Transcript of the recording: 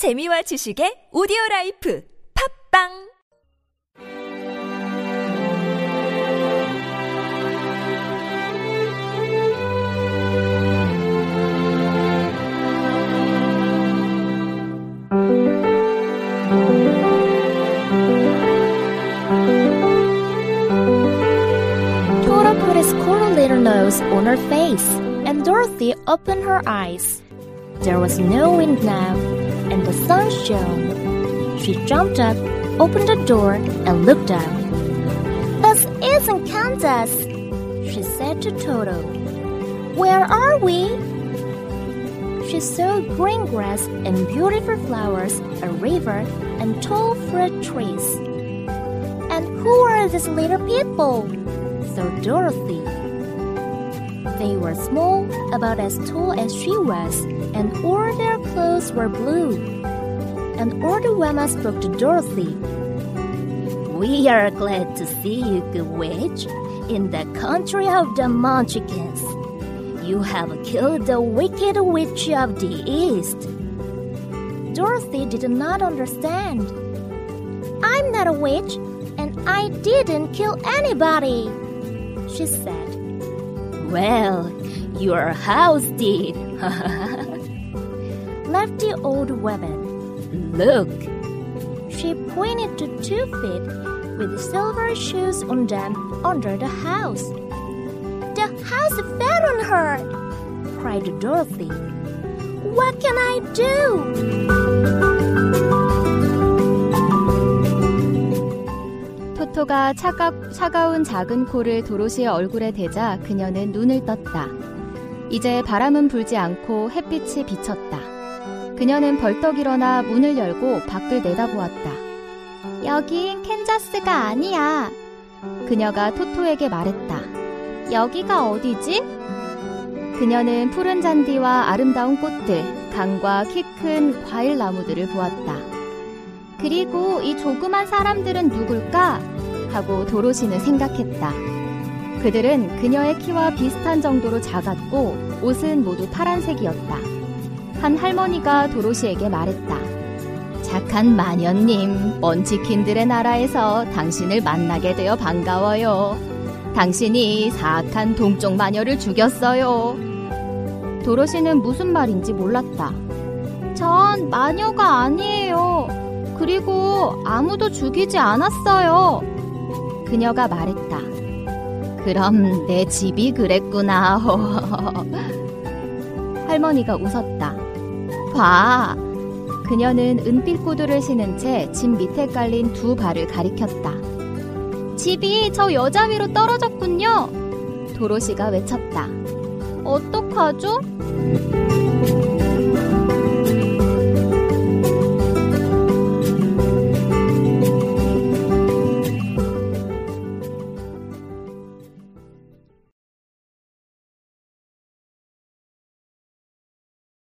재미와 지식의 오디오라이프 팝빵! Nose on her face, and Dorothy opened her eyes. There was no wind now, and the sun shone. She jumped up, opened the door, and looked out. "This isn't Kansas," she said to Toto. "Where are we?" She saw green grass and beautiful flowers, a river, and tall fruit trees. "And who are these little people?" thought Dorothy. They were small, about as tall as she was, and all their clothes were blue. And all the Wema spoke to Dorothy. "We are glad to see you, good witch, in the country of the Munchkins. You have killed the wicked witch of the East." Dorothy did not understand. "I'm not a witch, and I didn't kill anybody," she said. "Well, your house did," laughed the old woman. "Look." She pointed to 2 feet with silver shoes on them under the house. "The house fell on her," cried Dorothy. "What can I do?" 토토가 차가운 작은 코를 도로시의 얼굴에 대자 그녀는 눈을 떴다. 이제 바람은 불지 않고 햇빛이 비쳤다. 그녀는 벌떡 일어나 문을 열고 밖을 내다보았다. "여긴 캔자스가 아니야." 그녀가 토토에게 말했다. "여기가 어디지?" 그녀는 푸른 잔디와 아름다운 꽃들, 강과 키 큰 과일 나무들을 보았다. "그리고 이 조그만 사람들은 누굴까?" 하고 도로시는 생각했다. 그들은 그녀의 키와 비슷한 정도로 작았고 옷은 모두 파란색이었다. 한 할머니가 도로시에게 말했다. "착한 마녀님, 먼치킨들의 나라에서 당신을 만나게 되어 반가워요. 당신이 사악한 동쪽 마녀를 죽였어요." 도로시는 무슨 말인지 몰랐다. "전 마녀가 아니에요. 그리고 아무도 죽이지 않았어요." 그녀가 말했다. "그럼 내 집이 그랬구나." 할머니가 웃었다. "봐." 그녀는 은빛 구두를 신은 채 집 밑에 깔린 2발을 가리켰다. "집이 저 여자 위로 떨어졌군요." 도로시가 외쳤다. "어떡하죠?"